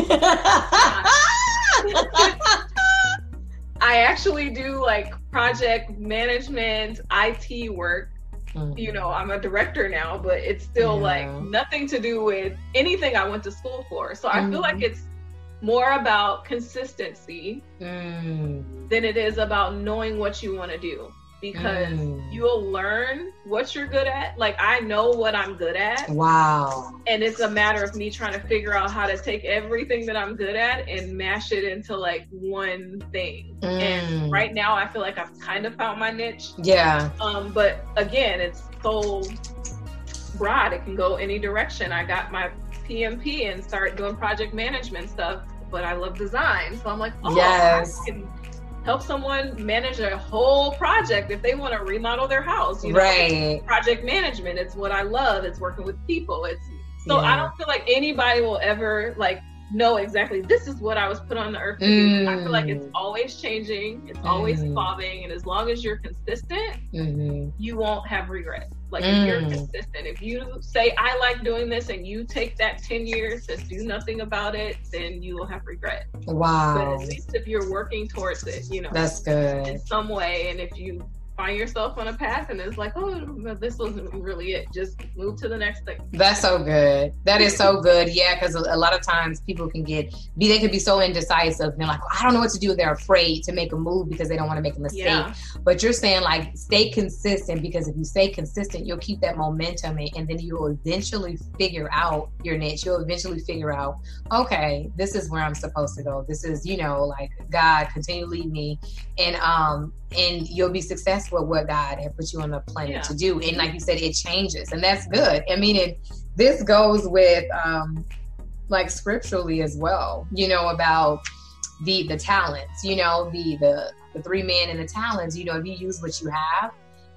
I actually do like project management, I T work. Mm-hmm. You know, I'm a director now, but it's still yeah. like nothing to do with anything I went to school for. So mm-hmm. I feel like it's more about consistency mm. than it is about knowing what you want to do, because mm. you'll learn what you're good at. Like, I know what I'm good at. Wow. And it's a matter of me trying to figure out how to take everything that I'm good at and mash it into like one thing. Mm. And right now I feel like I've kind of found my niche. Yeah. Um, but again, it's so broad. It can go any direction. I got my P M P and start doing project management stuff, but I love design, so I'm like, oh, yes. I can help someone manage a whole project if they want to remodel their house, you know? Right. Project management, it's what I love. It's working with people. It's so yeah. I don't feel like anybody will ever like know exactly this is what I was put on the earth to mm. do. I feel like it's always changing, it's mm. always evolving, and as long as you're consistent, mm-hmm. you won't have regrets. Like, mm. if you're consistent, if you say, I like doing this, and you take that ten years to do nothing about it, then you will have regret. Wow. But at least if you're working towards it, you know. That's good. In some way, and if you find yourself on a path and it's like, oh, this wasn't really it, just move to the next thing. That's so good. That is so good. Yeah, because a lot of times people can get, be they can be so indecisive. They're like, I don't know what to do. They're afraid to make a move because they don't want to make a mistake. Yeah. But you're saying like, stay consistent, because if you stay consistent, you'll keep that momentum in, and then you'll eventually figure out your niche. You'll eventually figure out, okay, this is where I'm supposed to go. This is, you know, like, God, continue to lead me. And, um, and you'll be successful with what God had put you on the planet yeah. to do. And like you said, it changes, and that's good. I mean, it, this goes with um, like scripturally as well, you know, about the the talents, you know, the, the, the three men and the talents, you know, if you use what you have,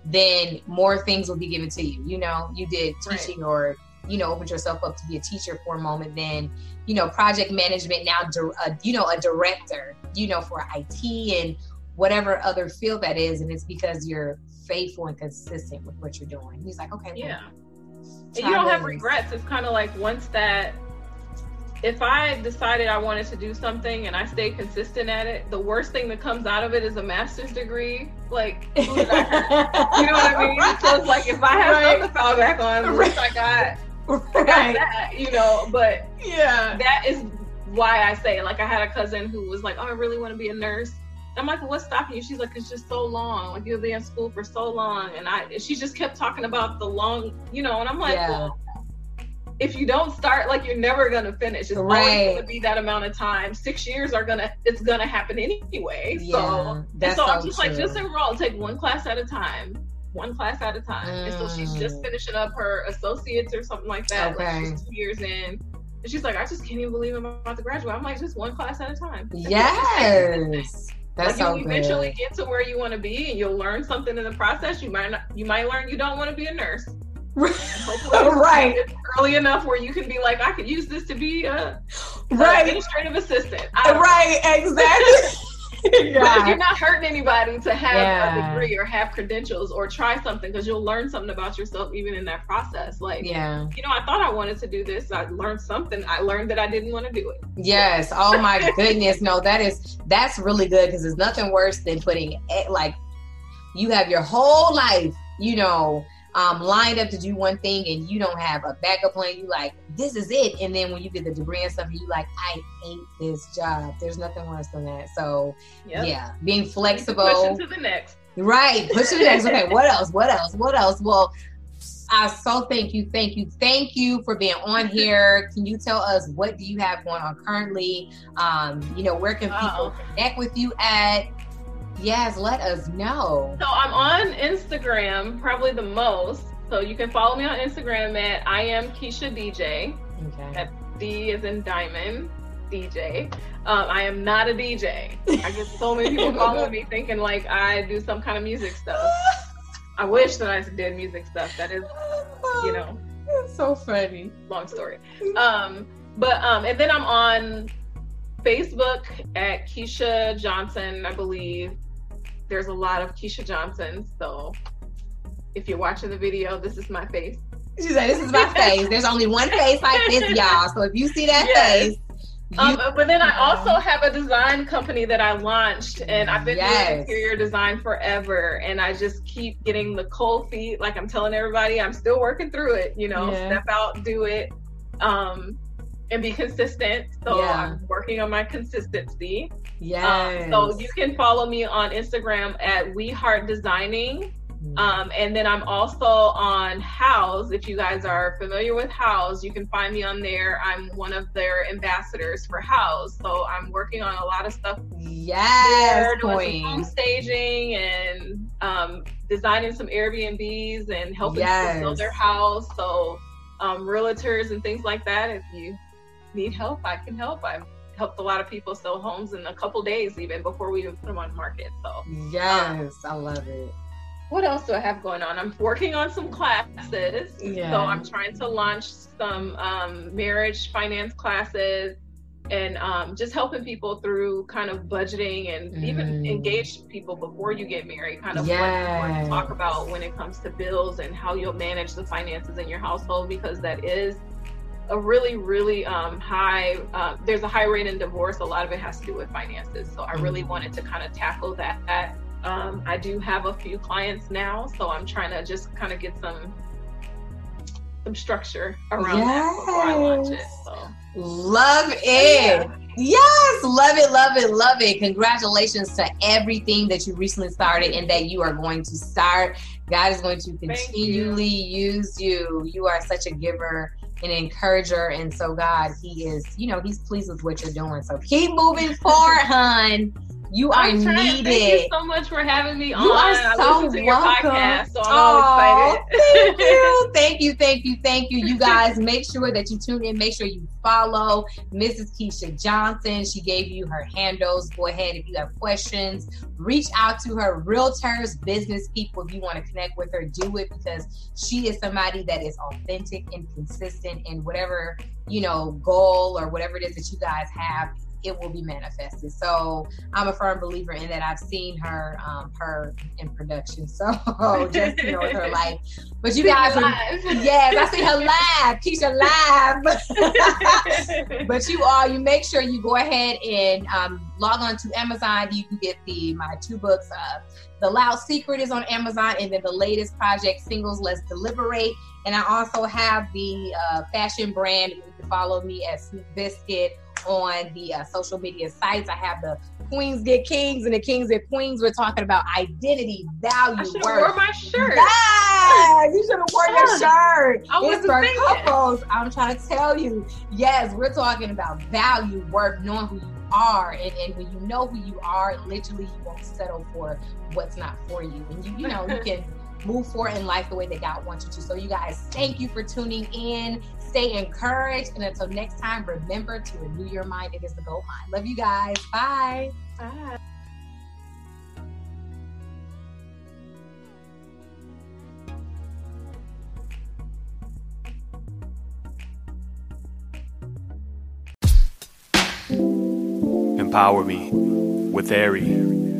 then more things will be given to you. You know, you did teaching right. or, you know, opened yourself up to be a teacher for a moment, then, you know, project management, now, uh, you know, a director, you know, for I T and whatever other field that is, and it's because you're faithful and consistent with what you're doing. He's like, okay, yeah. And you don't have regrets. It's kind of like, once that, if I decided I wanted to do something and I stayed consistent at it, the worst thing that comes out of it is a master's degree. Like, who did I hurt? You know what I mean? Right. So it's like, if I have right. something to fall back on, at least I got, right. got that, you know, but yeah, that is why I say, like, I had a cousin who was like, oh, I really want to be a nurse. I'm like, well, what's stopping you? She's like, it's just so long. Like, you'll be in school for so long. And I, she just kept talking about the long, you know, and I'm like, yeah. well, if you don't start, like, you're never going to finish. It's right. always going to be that amount of time. Six years are going to, it's going to happen anyway. Yeah, so, that's so I'm just true. Like, just enroll, take one class at a time, one class at a time. Mm. And so she's just finishing up her associates or something like that. Okay. Like, she's two years in. And she's like, I just can't even believe I'm about to graduate. I'm like, just one class at a time. Yes. That's like, so you eventually good. Get to where you want to be, and you'll learn something in the process. You might not, you might learn you don't want to be a nurse. Right. It's early enough where you can be like, I could use this to be a, right. an administrative assistant. Right, know. Exactly. Yeah. You're not hurting anybody to have yeah. a degree or have credentials or try something, because you'll learn something about yourself even in that process. Like, yeah. you know, I thought I wanted to do this. I learned something. I learned that I didn't want to do it. Yes. Oh my goodness. No, that is, that's really good, because there's nothing worse than putting, like, you have your whole life, you know, um, lined up to do one thing, and you don't have a backup plan. You like, this is it. And then when you get the degree and stuff, you like, I hate this job. There's nothing worse than that. So yep. yeah, being flexible. Push it to the next. Right. Push it to the next. Okay. What else? What else? What else? Well, I so thank you. Thank you. Thank you for being on here. Can you tell us, what do you have going on currently? Um, you know, where can people Uh-oh. connect with you at? Yes, let us know. So I'm on Instagram probably the most. So you can follow me on Instagram at I am Keisha D J. Okay. That's D as in diamond, D J. Um, I am not a D J. I get so many people following me thinking like I do some kind of music stuff. I wish that I did music stuff. That is, you know. That's so funny. Long story. Um, but um, and then I'm on Facebook at Keisha Johnson, I believe. There's a lot of Keisha Johnsons, so If you're watching the video, this is my face. She's like, this is my face. There's only one face like this, y'all. So if you see that yes. face. You, um, but then I also have a design company that I launched, and I've been yes. doing interior design forever, and I just keep getting the cold feet. Like I'm telling everybody, I'm still working through it, you know, yeah. step out, do it, um, and be consistent. So yeah. I'm working on my consistency. Yeah. Um, so you can follow me on Instagram at We Heart Designing. Um, and then I'm also on House. If you guys are familiar with House, you can find me on there. I'm one of their ambassadors for House. So I'm working on a lot of stuff. Yes, there, doing some home staging and um, designing some Airbnbs and helping yes. people build their house. So um, realtors and things like that. If you need help, I can help. I'm helped a lot of people sell homes in a couple days, even before we even put them on market. So yes, um, I love it. What else do I have going on? I'm working on some classes. Yeah. So I'm trying to launch some um, marriage finance classes and um, just helping people through kind of budgeting and mm. even engaged people before you get married, kind of yes. what you want to talk about when it comes to bills and how you'll manage the finances in your household, because that is a really, really um, high, uh, there's a high rate in divorce. A lot of it has to do with finances. So I really mm. wanted to kind of tackle that. that Um, I do have a few clients now, so I'm trying to just kind of get some some structure around yes. that before I launch it. So. Love it. Yeah. Yes, love it, love it, love it. Congratulations to everything that you recently started and that you are going to start. God is going to continually you. use you. You are such a giver, an encourager, and so God, he is, you know, he's pleased with what you're doing. So keep moving forward, hun. You I'm are trying. needed. Thank you so much for having me on. You are so I listen to your welcome. Podcast, so I'm oh, all excited. Thank you. Thank you. Thank you. Thank you. You guys, make sure that you tune in. Make sure you follow Missus Keisha Johnson. She gave you her handles. Go ahead. If you have questions, reach out to her. Realtors, business people, if you want to connect with her, do it, because she is somebody that is authentic and consistent in whatever, you know, goal or whatever it is that you guys have. It will be manifested. So I'm a firm believer in that. I've seen her, um, her in production. So just, you know, with her life. But you guys, are, yes, I see her live. Keisha live. But you all, you make sure you go ahead and um, log on to Amazon. You can get the my two books. Uh, The Loud Secret is on Amazon, and then the latest project, Singles Let's Deliberate. And I also have the uh, fashion brand. You can follow me at Snoop Biscuit on the uh, social media sites. I have the Queens Get Kings and the Kings Get Queens. We're talking about identity, value, I should have worth. Wore my shirt. Yes, you should have worn yeah. your shirt. I it's for couples. It. I'm trying to tell you. Yes, we're talking about value, worth, knowing who you are, and, and when you know who you are, literally you won't settle for what's not for you, and you you know you can move forward in life the way that God wants you to. So you guys, thank you for tuning in. Stay encouraged. And until next time, remember to renew your mind. It is the gold mine. Love you guys. Bye. Bye. Empower Me with Ari.